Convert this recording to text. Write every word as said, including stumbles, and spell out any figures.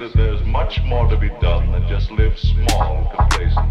that there's much more to be done than just live small complacently.